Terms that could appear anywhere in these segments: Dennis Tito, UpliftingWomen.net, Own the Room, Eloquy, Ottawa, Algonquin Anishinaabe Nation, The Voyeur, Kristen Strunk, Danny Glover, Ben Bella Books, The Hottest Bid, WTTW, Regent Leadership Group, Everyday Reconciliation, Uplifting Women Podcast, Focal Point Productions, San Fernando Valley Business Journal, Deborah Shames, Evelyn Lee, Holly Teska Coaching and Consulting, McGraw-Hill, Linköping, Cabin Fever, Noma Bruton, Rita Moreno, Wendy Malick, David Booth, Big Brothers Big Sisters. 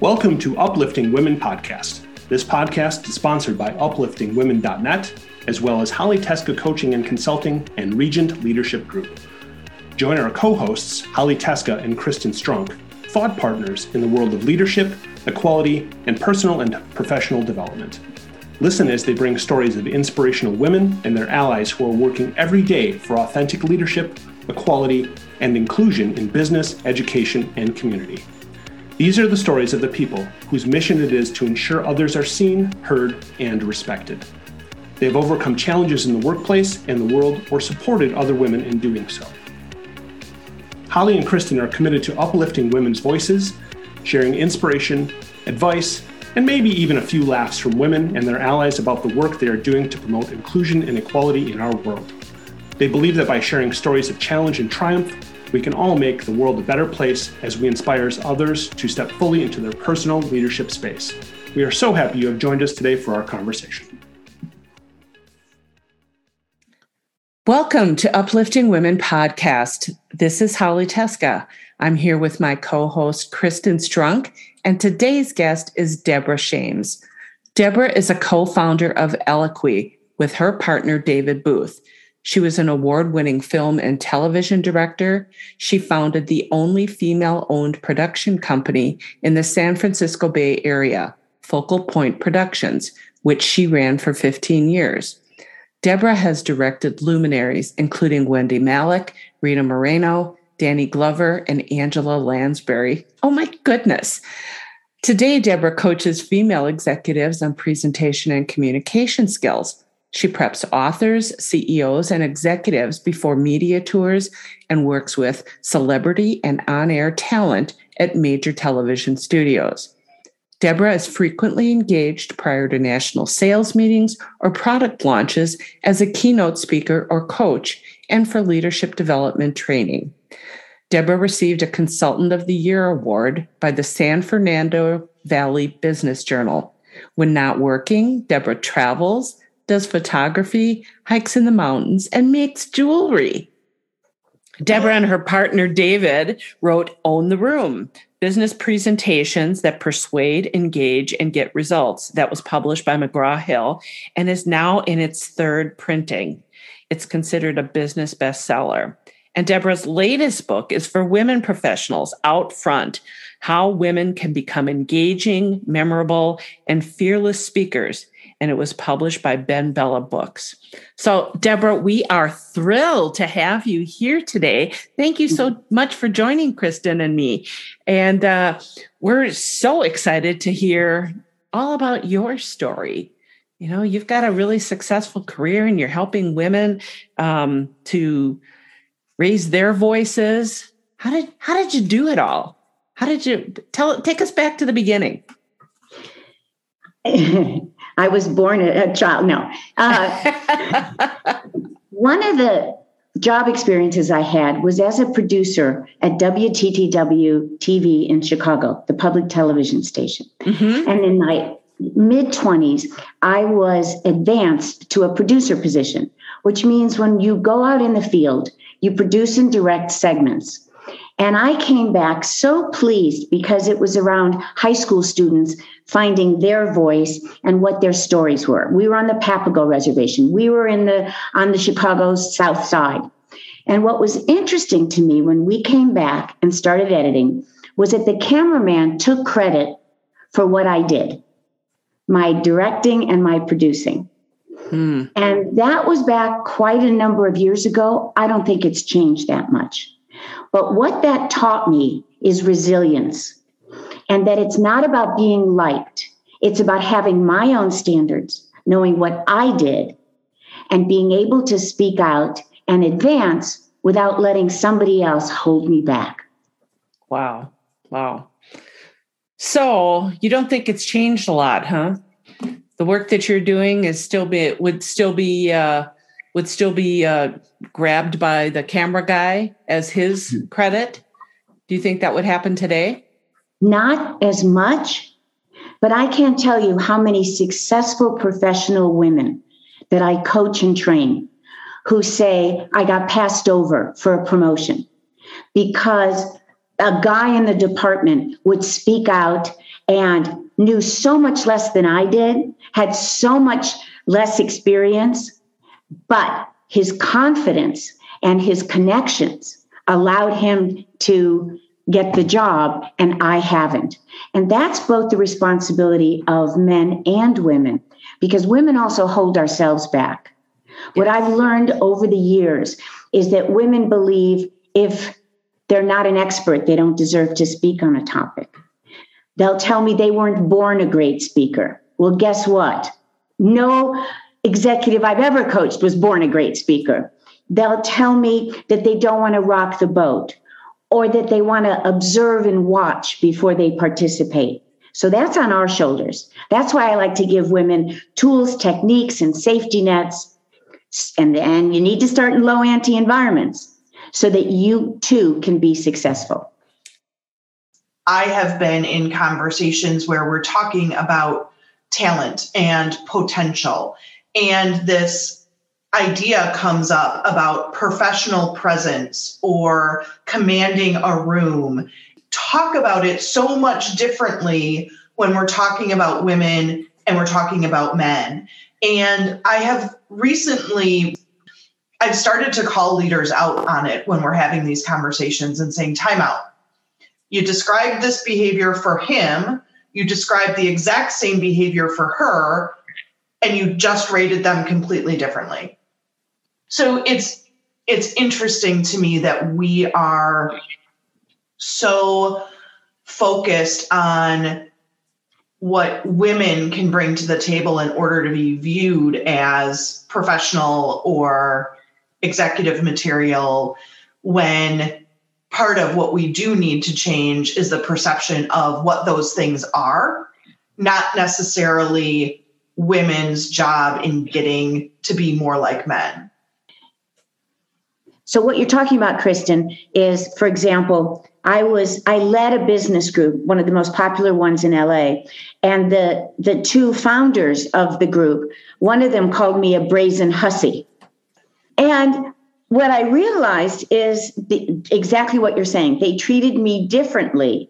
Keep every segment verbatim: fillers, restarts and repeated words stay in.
Welcome to Uplifting Women Podcast. This podcast is sponsored by uplifting women dot net, as well as Holly Teska Coaching and Consulting and Regent Leadership Group. Join our co-hosts, Holly Teska and Kristen Strunk, thought partners in the world of leadership, equality, and personal and professional development. Listen as they bring stories of inspirational women and their allies who are working every day for authentic leadership, equality, and inclusion in business, education, and community. These are the stories of the people whose mission it is to ensure others are seen, heard, and respected. They have overcome challenges in the workplace and the world or supported other women in doing so. Holly and Kristen are committed to uplifting women's voices, sharing inspiration, advice, and maybe even a few laughs from women and their allies about the work they are doing to promote inclusion and equality in our world. They believe that by sharing stories of challenge and triumph, we can all make the world a better place as we inspire others to step fully into their personal leadership space. We are so happy you have joined us today for our conversation. Welcome to Uplifting Women Podcast. This is Holly Teska. I'm here with my co-host, Kristen Strunk, and today's guest is Deborah Shames. Deborah is a co-founder of Eloquy with her partner, David Booth. She was an award-winning film and television director. She founded the only female-owned production company in the San Francisco Bay Area, Focal Point Productions, which she ran for fifteen years. Deborah has directed luminaries, including Wendy Malick, Rita Moreno, Danny Glover, and Angela Lansbury. Oh my goodness. Today, Deborah coaches female executives on presentation and communication skills. She preps authors, C E Os, and executives before media tours and works with celebrity and on-air talent at major television studios. Deborah is frequently engaged prior to national sales meetings or product launches as a keynote speaker or coach and for leadership development training. Deborah received a Consultant of the Year award by the San Fernando Valley Business Journal. When not working, Deborah travels, does photography, hikes in the mountains, and makes jewelry. Deborah and her partner, David, wrote Own the Room, Business Presentations That Persuade, Engage, and Get Results, that was published by McGraw-Hill and is now in its third printing. It's considered a business bestseller. And Deborah's latest book is for women professionals, Out Front, How Women Can Become Engaging, Memorable, and Fearless Speakers. And it was published by Ben Bella Books. So, Deborah, we are thrilled to have you here today. Thank you so much for joining Kristen and me. And uh, we're so excited to hear all about your story. You know, you've got a really successful career and you're helping women um, to raise their voices. How did how did you do it all? How did you tell take us back to the beginning? I was born a child. No. Uh, one of the job experiences I had was as a producer at W T T W T V in Chicago, the public television station. Mm-hmm. And in my mid-twenties, I was advanced to a producer position, which means when you go out in the field, you produce and direct segments. And I came back so pleased because it was around high school students finding their voice and what their stories were. We were on the Papago reservation. We were in the on the Chicago South Side. And what was interesting to me when we came back and started editing was that the cameraman took credit for what I did, my directing and my producing. Hmm. And that was back quite a number of years ago. I don't think it's changed that much. But what that taught me is resilience, and that it's not about being liked. It's about having my own standards, knowing what I did, and being able to speak out and advance without letting somebody else hold me back. Wow. Wow. So you don't think it's changed a lot, huh? The work that you're doing is still be would still be uh would still be uh, grabbed by the camera guy as his credit? Do you think that would happen today? Not as much, but I can't tell you how many successful professional women that I coach and train who say, I got passed over for a promotion because a guy in the department would speak out and knew so much less than I did, had so much less experience, but his confidence and his connections allowed him to get the job, and I haven't. And that's both the responsibility of men and women, because women also hold ourselves back. What I've learned over the years is that women believe if they're not an expert, they don't deserve to speak on a topic. They'll tell me they weren't born a great speaker. Well, guess what? No executive I've ever coached was born a great speaker. They'll tell me that they don't want to rock the boat, or that they want to observe and watch before they participate. So that's on our shoulders. That's why I like to give women tools, techniques, and safety nets. And, and you need to start in low ante environments so that you too can be successful. I have been in conversations where we're talking about talent and potential, and this idea comes up about professional presence or commanding a room. Talk about it so much differently when we're talking about women and we're talking about men. And I have recently, I've started to call leaders out on it when we're having these conversations and saying, time out. You described this behavior for him. You described the exact same behavior for her, and you just rated them completely differently. So it's it's interesting to me that we are so focused on what women can bring to the table in order to be viewed as professional or executive material, when part of what we do need to change is the perception of what those things are, not necessarily women's job in getting to be more like men. So what you're talking about, Kristen, is, for example, I was I led a business group, one of the most popular ones in L A, and the the two founders of the group, one of them called me a brazen hussy. And what I realized is the, exactly what you're saying. They treated me differently.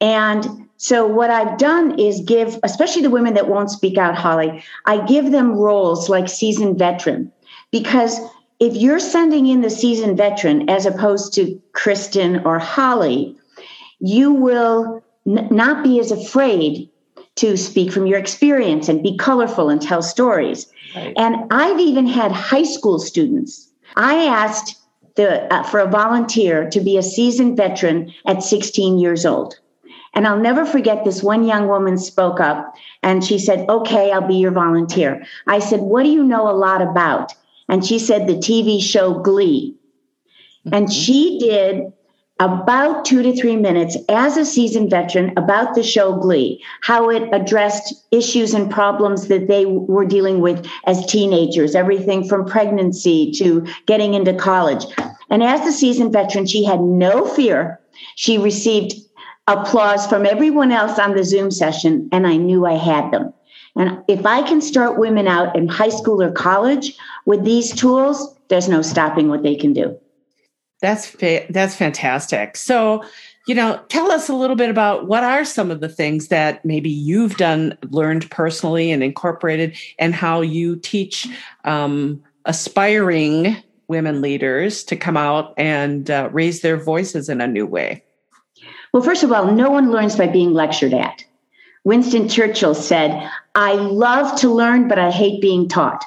And so what I've done is give, especially the women that won't speak out, Holly, I give them roles like seasoned veteran, because if you're sending in the seasoned veteran as opposed to Kristen or Holly, you will n- not be as afraid to speak from your experience and be colorful and tell stories. Right. And I've even had high school students. I asked the, uh, for a volunteer to be a seasoned veteran at sixteen years old. And I'll never forget this one young woman spoke up and she said, okay, I'll be your volunteer. I said, what do you know a lot about? And she said, the T V show Glee. Mm-hmm. And she did about two to three minutes as a seasoned veteran about the show Glee, how it addressed issues and problems that they were dealing with as teenagers, everything from pregnancy to getting into college. And as the seasoned veteran, she had no fear. She received applause from everyone else on the Zoom session, and I knew I had them. And if I can start women out in high school or college with these tools, there's no stopping what they can do. That's fa- that's fantastic. So, you know, tell us a little bit about what are some of the things that maybe you've done, learned personally and incorporated, and how you teach um, aspiring women leaders to come out and uh, raise their voices in a new way. Well, first of all, no one learns by being lectured at. Winston Churchill said, I love to learn, but I hate being taught.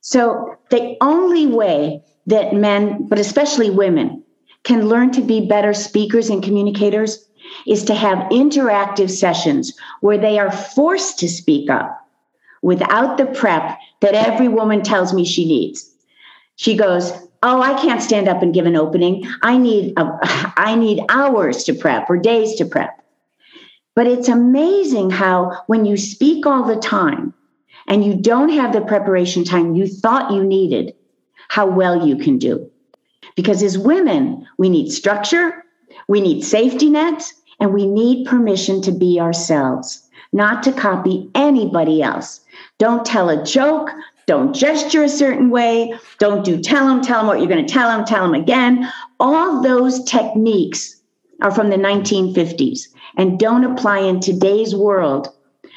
So the only way that men, but especially women, can learn to be better speakers and communicators is to have interactive sessions where they are forced to speak up without the prep that every woman tells me she needs. She goes, oh, I can't stand up and give an opening. I need a, I need hours to prep or days to prep. But it's amazing how when you speak all the time and you don't have the preparation time you thought you needed, how well you can do. Because as women, we need structure, we need safety nets, and we need permission to be ourselves, not to copy anybody else. Don't tell a joke. Don't gesture a certain way. Don't do tell them, tell them what you're going to tell them, tell them again. All those techniques are from the nineteen fifties and don't apply in today's world,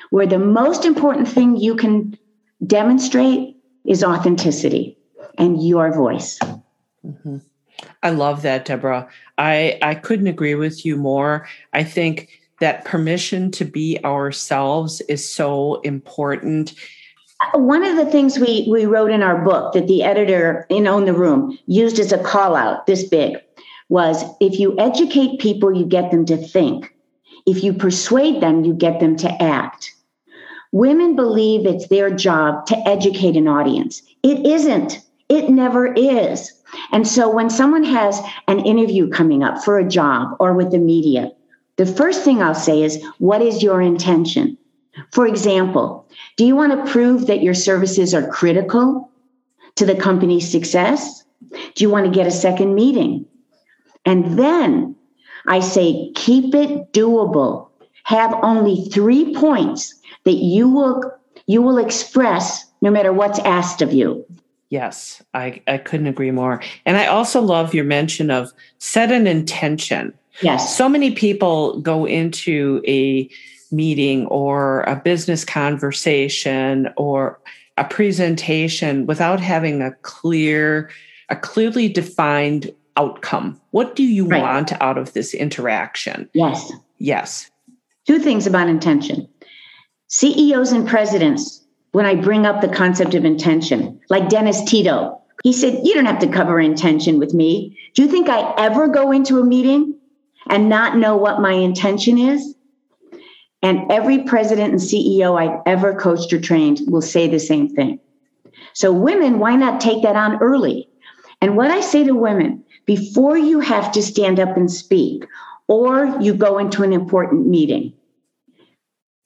where the most important thing you can demonstrate is authenticity and your voice. Mm-hmm. I love that, Deborah. I, I couldn't agree with you more. I think that permission to be ourselves is so important. One of the things we, we wrote in our book that the editor in Own the Room used as a call out this big was, if you educate people, you get them to think. If you persuade them, you get them to act. Women believe it's their job to educate an audience. It isn't. It never is. And so when someone has an interview coming up for a job or with the media, the first thing I'll say is, what is your intention? For example, do you want to prove that your services are critical to the company's success? Do you want to get a second meeting? And then I say, keep it doable. Have only three points that you will you will express no matter what's asked of you. Yes, I, I couldn't agree more. And I also love your mention of set an intention. Yes. So many people go into a meeting or a business conversation or a presentation without having a clear, a clearly defined outcome. What do you right. want out of this interaction? Yes. Yes. Two things about intention. C E Os and presidents, when I bring up the concept of intention, like Dennis Tito, he said, you don't have to cover intention with me. Do you think I ever go into a meeting and not know what my intention is? And every president and C E O I've ever coached or trained will say the same thing. So women, why not take that on early? And what I say to women, before you have to stand up and speak, or you go into an important meeting,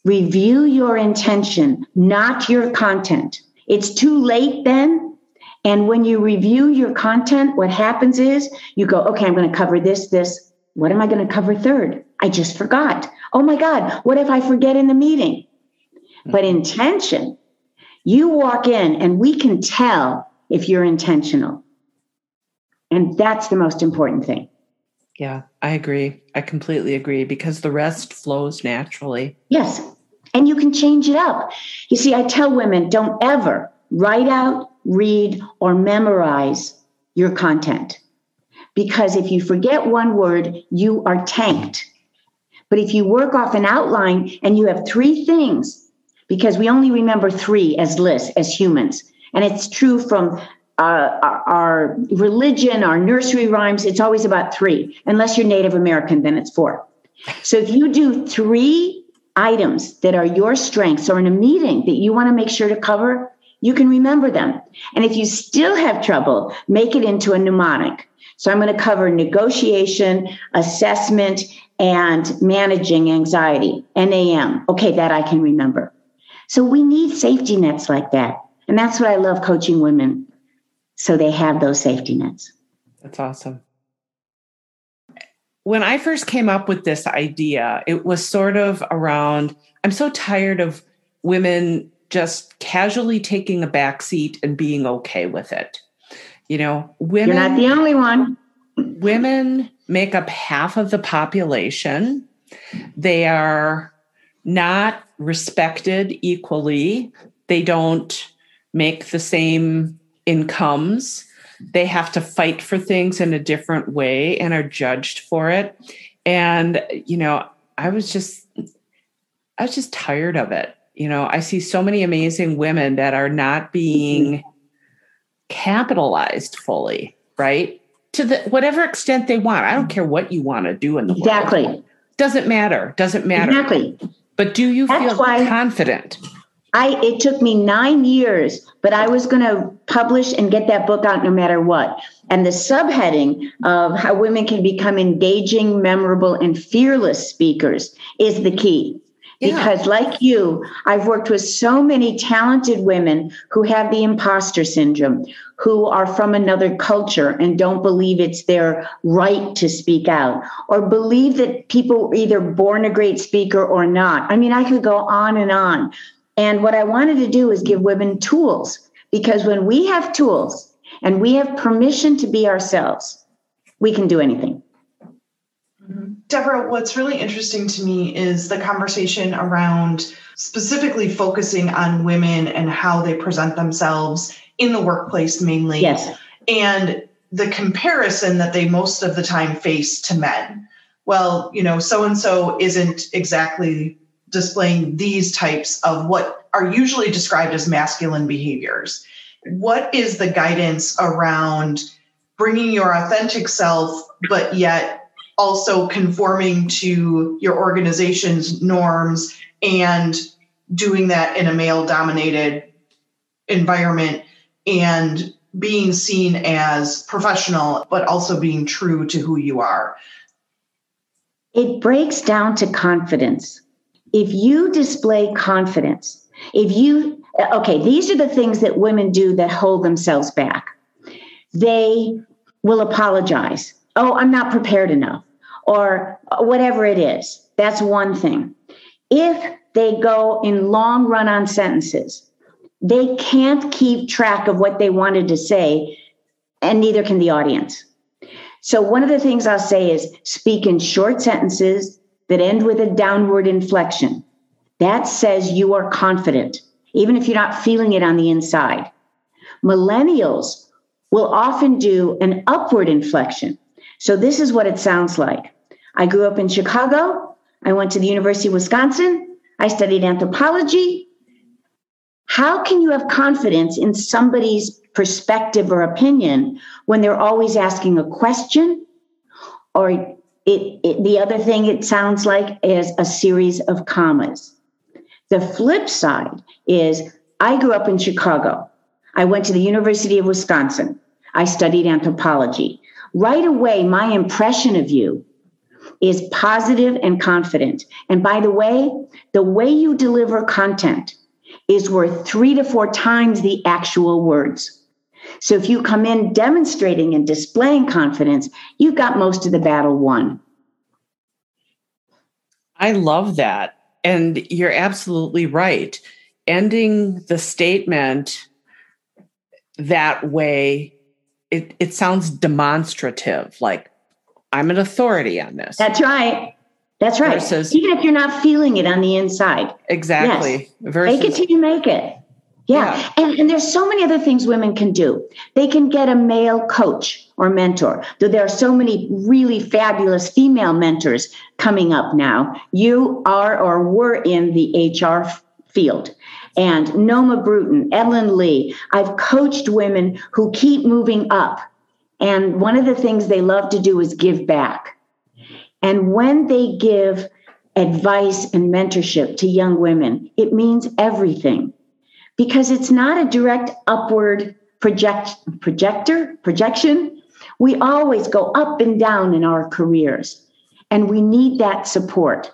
review your intention, not your content. It's too late then. And when you review your content, what happens is you go, okay, I'm going to cover this, this. What am I going to cover third? I just forgot. Oh my God, what if I forget in the meeting? But intention, you walk in and we can tell if you're intentional. And that's the most important thing. Yeah, I agree. I completely agree, because the rest flows naturally. Yes. And you can change it up. You see, I tell women, don't ever write out, read, or memorize your content. Because if you forget one word, you are tanked. But if you work off an outline and you have three things, because we only remember three as lists, as humans. And it's true from Uh, our, our religion, our nursery rhymes, it's always about three. Unless you're Native American, then it's four. So if you do three items that are your strengths or in a meeting that you want to make sure to cover, you can remember them. And if you still have trouble, make it into a mnemonic. So I'm going to cover negotiation, assessment, and managing anxiety, N A M. Okay, that I can remember. So we need safety nets like that. And that's what I love coaching women. So they have those safety nets. That's awesome. When I first came up with this idea, it was sort of around, I'm so tired of women just casually taking a backseat and being okay with it. You know, women... You're not the only one. Women make up half of the population. They are not respected equally. They don't make the same incomes, they have to fight for things in a different way and are judged for it. And, you know, I was just, I was just tired of it. You know, I see so many amazing women that are not being capitalized fully, right? To the, whatever extent they want. I don't care what you want to do in the exactly. world. Exactly. Doesn't matter. Doesn't matter. Exactly. But do you That's feel why- confident? I, it took me nine years, but I was going to publish and get that book out no matter what. And the subheading of how women can become engaging, memorable, and fearless speakers is the key. Yeah. Because like you, I've worked with so many talented women who have the imposter syndrome, who are from another culture and don't believe it's their right to speak out, or believe that people are either born a great speaker or not. I mean, I could go on and on. And what I wanted to do is give women tools, because when we have tools and we have permission to be ourselves, we can do anything. Mm-hmm. Deborah, what's really interesting to me is the conversation around specifically focusing on women and how they present themselves in the workplace mainly. Yes. And the comparison that they most of the time face to men. Well, you know, so-and-so isn't exactly displaying these types of what are usually described as masculine behaviors. What is the guidance around bringing your authentic self, but yet also conforming to your organization's norms and doing that in a male-dominated environment and being seen as professional, but also being true to who you are? It breaks down to confidence. If you display confidence, if you, okay, these are the things that women do that hold themselves back. They will apologize. Oh, I'm not prepared enough, or whatever it is. That's one thing. If they go in long run-on sentences, they can't keep track of what they wanted to say, and neither can the audience. So one of the things I'll say is speak in short sentences that end with a downward inflection. That says you are confident, even if you're not feeling it on the inside. Millennials will often do an upward inflection. So this is what it sounds like. I grew up in Chicago. I went to the University of Wisconsin. I studied anthropology. How can you have confidence in somebody's perspective or opinion when they're always asking a question? Or it, it, the other thing it sounds like is a series of commas. The flip side is I grew up in Chicago. I went to the University of Wisconsin. I studied anthropology. Right away, my impression of you is positive and confident. And by the way, the way you deliver content is worth three to four times the actual words. So if you come in demonstrating and displaying confidence, you've got most of the battle won. I love that. And you're absolutely right. Ending the statement that way, it, it sounds demonstrative, like I'm an authority on this. That's right. That's right. Versus, even if you're not feeling it on the inside. Exactly. Yes. Versus, make it till you make it. Yeah. yeah. And, and there's so many other things women can do. They can get a male coach or mentor. Though there are so many really fabulous female mentors coming up now. You are or were in the H R field. And Noma Bruton, Evelyn Lee, I've coached women who keep moving up. And one of the things they love to do is give back. And when they give advice and mentorship to young women, it means everything. Because it's not a direct upward project, projector, projection. We always go up and down in our careers. And we need that support.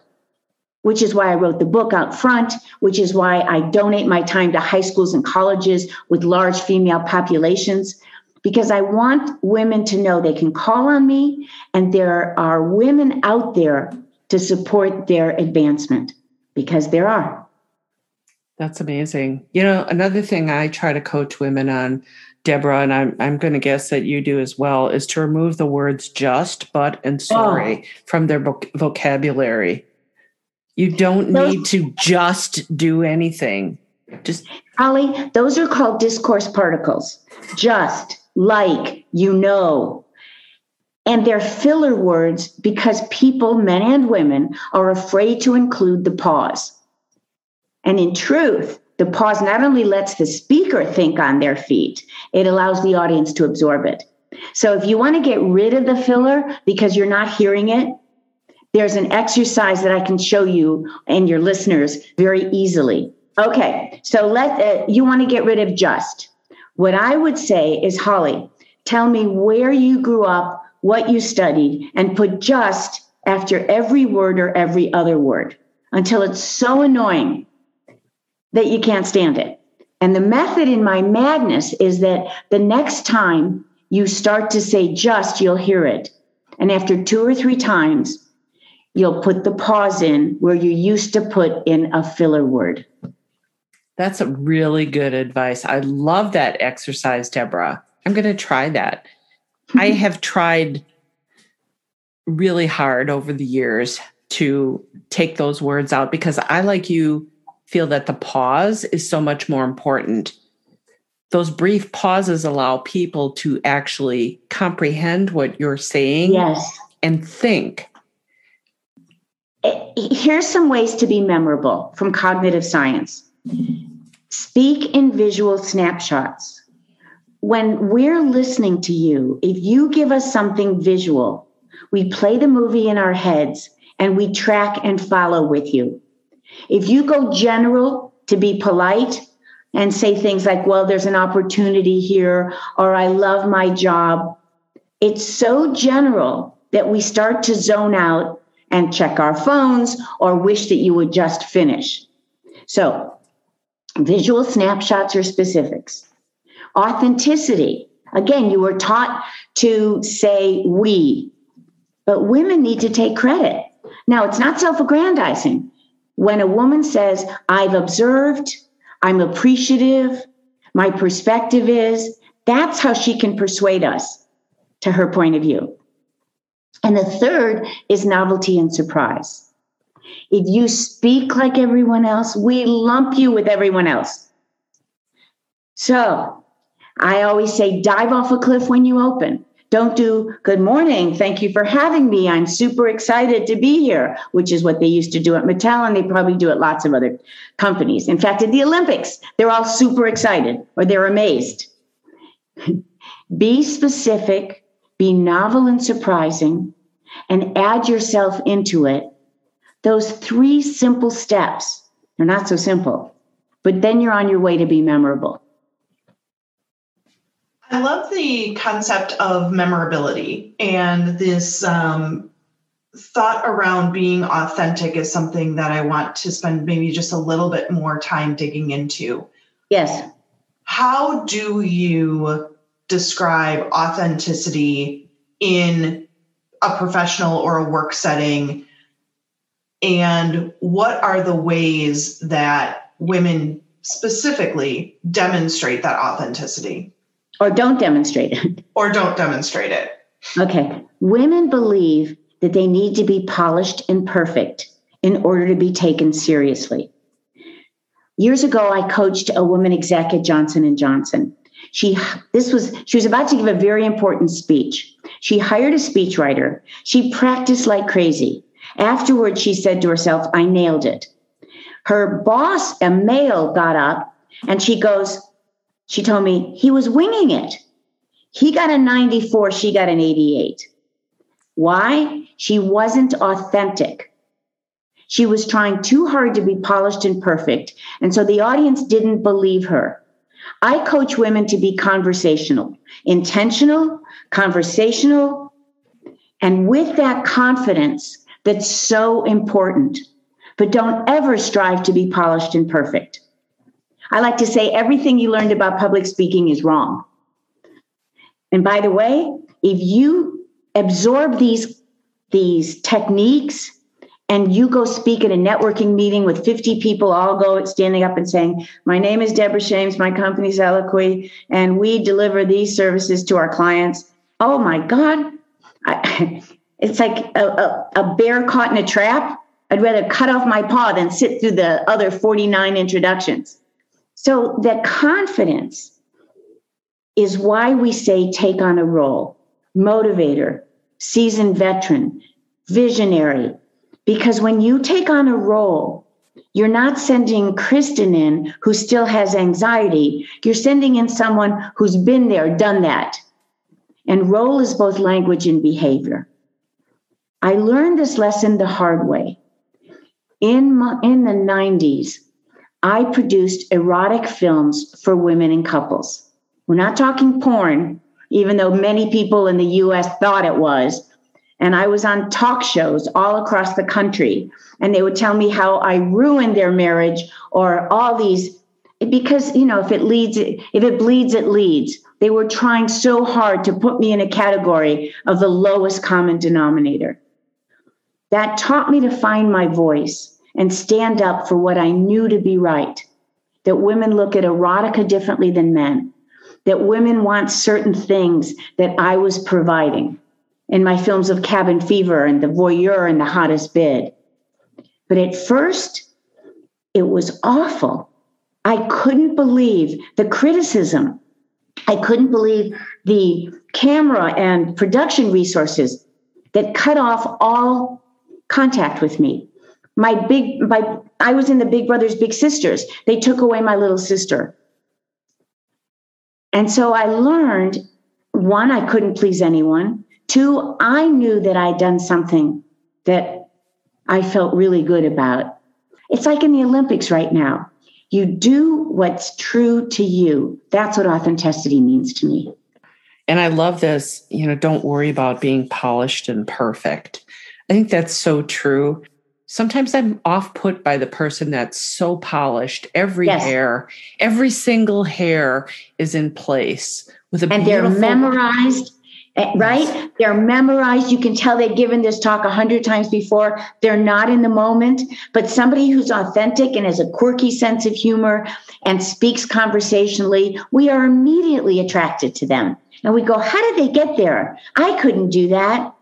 Which is why I wrote the book out front, which is why I donate my time to high schools and colleges with large female populations, because I want women to know they can call on me and there are women out there to support their advancement, because there are. That's amazing. You know, another thing I try to coach women on, Deborah, and I'm I'm going to guess that you do as well, is to remove the words just, but, and sorry oh. from their voc- vocabulary. You don't need to just do anything. Just Holly, those are called discourse particles. Just, like, you know. And they're filler words because people, men and women, are afraid to include the pause. And in truth, the pause not only lets the speaker think on their feet, it allows the audience to absorb it. So if you want to get rid of the filler because you're not hearing it, there's an exercise that I can show you and your listeners very easily. Okay, so let uh, you want to get rid of just. What I would say is, Holly, tell me where you grew up, what you studied, and put just after every word or every other word until it's so annoying that you can't stand it. And the method in my madness is that the next time you start to say just, you'll hear it. And after two or three times, you'll put the pause in where you used to put in a filler word. That's a really good advice. I love that exercise, Deborah. I'm going to try that. I have tried really hard over the years to take those words out, because I, like you, feel that the pause is so much more important. Those brief pauses allow people to actually comprehend what you're saying, yes, and think. Here's some ways to be memorable from cognitive science. Speak in visual snapshots. When we're listening to you, if you give us something visual, we play the movie in our heads and we track and follow with you. If you go general to be polite and say things like, well, there's an opportunity here, or I love my job, it's so general that we start to zone out and check our phones or wish that you would just finish. So visual snapshots or specifics. Authenticity. Again, you were taught to say we, but women need to take credit. Now, it's not self-aggrandizing. When a woman says, I've observed, I'm appreciative, my perspective is, that's how she can persuade us to her point of view. And the third is novelty and surprise. If you speak like everyone else, we lump you with everyone else. So I always say, dive off a cliff when you open. Don't do, good morning, thank you for having me, I'm super excited to be here, which is what they used to do at Mattel, and they probably do at lots of other companies. In fact, at the Olympics, they're all super excited or they're amazed. Be specific. Be novel and surprising, and add yourself into it. Those three simple steps, they're not so simple, but then you're on your way to be memorable. I love the concept of memorability, and this um, thought around being authentic is something that I want to spend maybe just a little bit more time digging into. Yes. How do you describe authenticity in a professional or a work setting? And what are the ways that women specifically demonstrate that authenticity? Or don't demonstrate it. Or don't demonstrate it. Okay. Women believe that they need to be polished and perfect in order to be taken seriously. Years ago, I coached a woman exec at Johnson and Johnson. She this was she was about to give a very important speech. She hired a speechwriter. She practiced like crazy. Afterwards, she said to herself, I nailed it. Her boss, a male, got up and she goes, she told me, he was winging it. He got a ninety-four, she got an eighty-eight. Why? She wasn't authentic. She was trying too hard to be polished and perfect. And so the audience didn't believe her. I coach women to be conversational, intentional, conversational, and with that confidence that's so important. But don't ever strive to be polished and perfect. I like to say everything you learned about public speaking is wrong. And by the way, if you absorb these, these techniques and you go speak at a networking meeting with fifty people, all go standing up and saying, my name is Deborah Shames, my company's Eloquy, and we deliver these services to our clients. Oh my God. I, it's like a, a, a bear caught in a trap. I'd rather cut off my paw than sit through the other forty-nine introductions. So that confidence is why we say take on a role, motivator, seasoned veteran, visionary. Because when you take on a role, you're not sending Kristen in who still has anxiety. You're sending in someone who's been there, done that. And role is both language and behavior. I learned this lesson the hard way. In my, in the nineties, I produced erotic films for women and couples. We're not talking porn, even though many people in the U S thought it was. And I was on talk shows all across the country. And they would tell me how I ruined their marriage or all these, because, you know, if it leads, if it bleeds, it leads. They were trying so hard to put me in a category of the lowest common denominator. That taught me to find my voice and stand up for what I knew to be right. That women look at erotica differently than men. That women want certain things that I was providing. in my films of Cabin Fever and The Voyeur and The Hottest Bid. But at first, it was awful. I couldn't believe the criticism. I couldn't believe the camera and production resources that cut off all contact with me. My big, my, I was in the Big Brothers Big Sisters. They took away my little sister. And so I learned, one, I couldn't please anyone. Two, I knew that I'd done something that I felt really good about. It's like in the Olympics right now. You do what's true to you. That's what authenticity means to me. And I love this, you know, don't worry about being polished and perfect. I think that's so true. Sometimes I'm off put by the person that's so polished. Every yes. hair, every single hair is in place with a and beautiful- they're memorized, right? Yes. They're memorized. You can tell they've given this talk a hundred times before. They're not in the moment, but somebody who's authentic and has a quirky sense of humor and speaks conversationally, we are immediately attracted to them. And we go, how did they get there? I couldn't do that.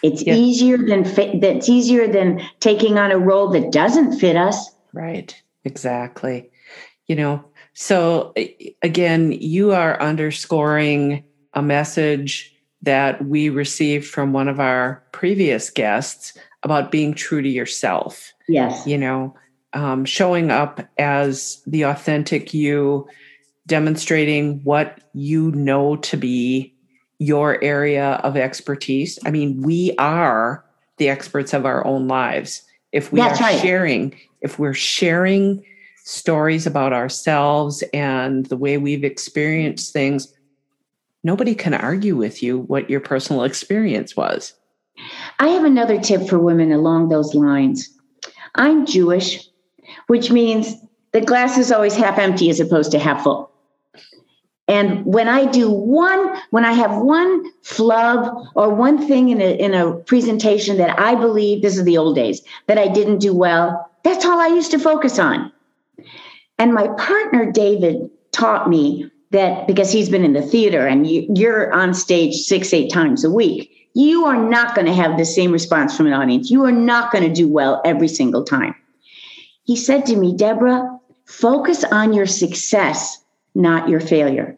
It's yeah. easier than that's easier than taking on a role that doesn't fit us. Right. Exactly. You know, so again, you are underscoring a message that we received from one of our previous guests about being true to yourself. Yes. You know, um, showing up as the authentic you, demonstrating what you know to be your area of expertise. I mean, we are the experts of our own lives. If we That's are right. sharing, if we're sharing stories about ourselves and the way we've experienced things, nobody can argue with you what your personal experience was. I have another tip for women along those lines. I'm Jewish, which means the glass is always half empty as opposed to half full. And when I do one, when I have one flub or one thing in a, in a presentation that I believe, this is the old days, that I didn't do well, that's all I used to focus on. And my partner, David, taught me that because he's been in the theater and you, you're on stage six, eight times a week, you are not going to have the same response from an audience. You are not going to do well every single time. He said to me, Deborah, focus on your success, not your failure.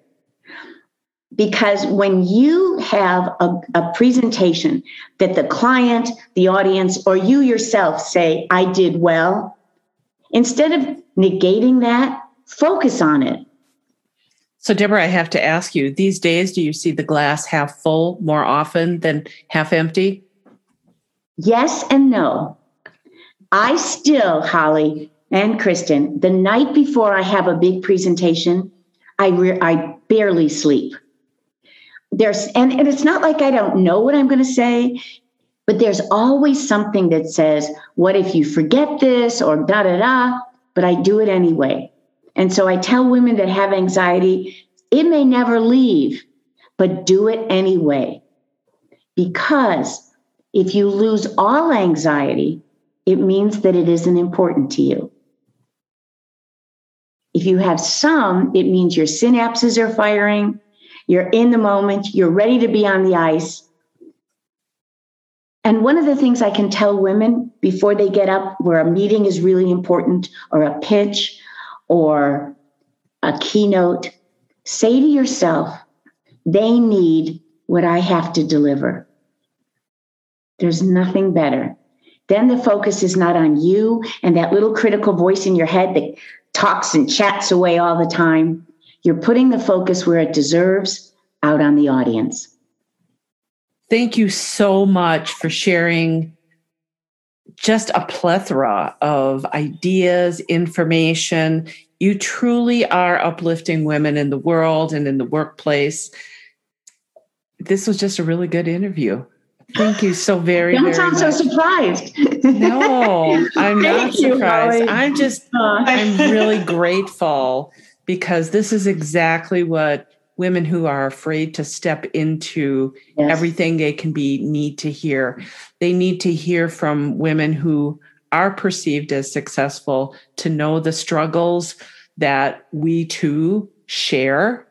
Because when you have a, a presentation that the client, the audience, or you yourself say, I did well, instead of negating that, focus on it. So, Deborah, I have to ask you, these days, do you see the glass half full more often than half empty? Yes and no. I still, Holly and Kristen, the night before I have a big presentation, I re- I barely sleep. There's and, and it's not like I don't know what I'm going to say, but there's always something that says, what if you forget this or da da da, but I do it anyway. And so I tell women that have anxiety, it may never leave, but do it anyway. Because if you lose all anxiety, it means that it isn't important to you. If you have some, it means your synapses are firing, you're in the moment, you're ready to be on the ice. And one of the things I can tell women before they get up where a meeting is really important or a pitch or a keynote, say to yourself, they need what I have to deliver. There's nothing better. Then the focus is not on you and that little critical voice in your head that talks and chats away all the time. You're putting the focus where it deserves, out on the audience. Thank you so much for sharing just a plethora of ideas, information. You truly are uplifting women in the world and in the workplace. This was just a really good interview. Thank you so very, Don't very much. Don't sound so surprised. No, I'm not surprised. You, I'm just, I'm really grateful because this is exactly what women who are afraid to step into yes. everything they can be need to hear. They need to hear from women who are perceived as successful to know the struggles that we too share.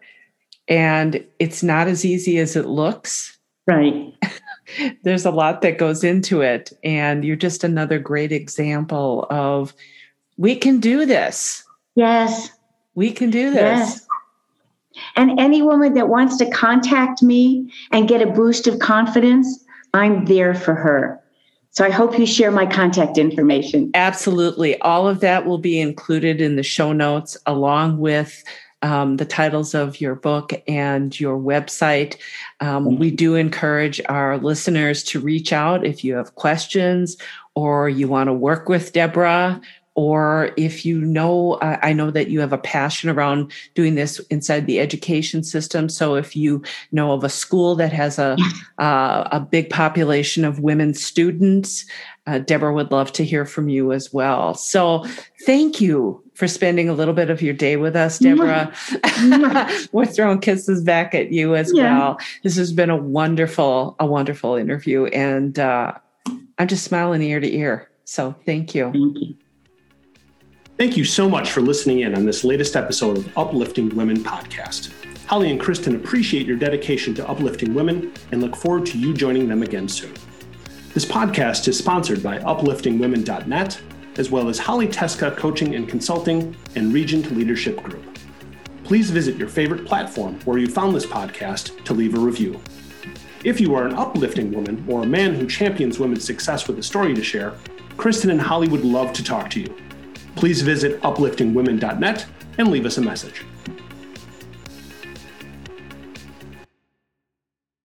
And it's not as easy as it looks. Right. There's a lot that goes into it. And you're just another great example of, we can do this. Yes. We can do this. Yes. And any woman that wants to contact me and get a boost of confidence, I'm there for her. So I hope you share my contact information. Absolutely. All of that will be included in the show notes, along with um, the titles of your book and your website. Um, we do encourage our listeners to reach out if you have questions or you want to work with Deborah. Or if you know, uh, I know that you have a passion around doing this inside the education system. So if you know of a school that has a uh, a big population of women students, uh, Deborah would love to hear from you as well. So thank you for spending a little bit of your day with us, Deborah. We're throwing kisses back at you as yeah. well. This has been a wonderful, a wonderful interview. And uh, I'm just smiling ear to ear. So thank you. Thank you. Thank you so much for listening in on this latest episode of Uplifting Women Podcast. Holly and Kristen appreciate your dedication to uplifting women and look forward to you joining them again soon. This podcast is sponsored by uplifting women dot net, as well as Holly Teska Coaching and Consulting and Regent Leadership Group. Please visit your favorite platform where you found this podcast to leave a review. If you are an uplifting woman or a man who champions women's success with a story to share, Kristen and Holly would love to talk to you. Please visit uplifting women dot net and leave us a message.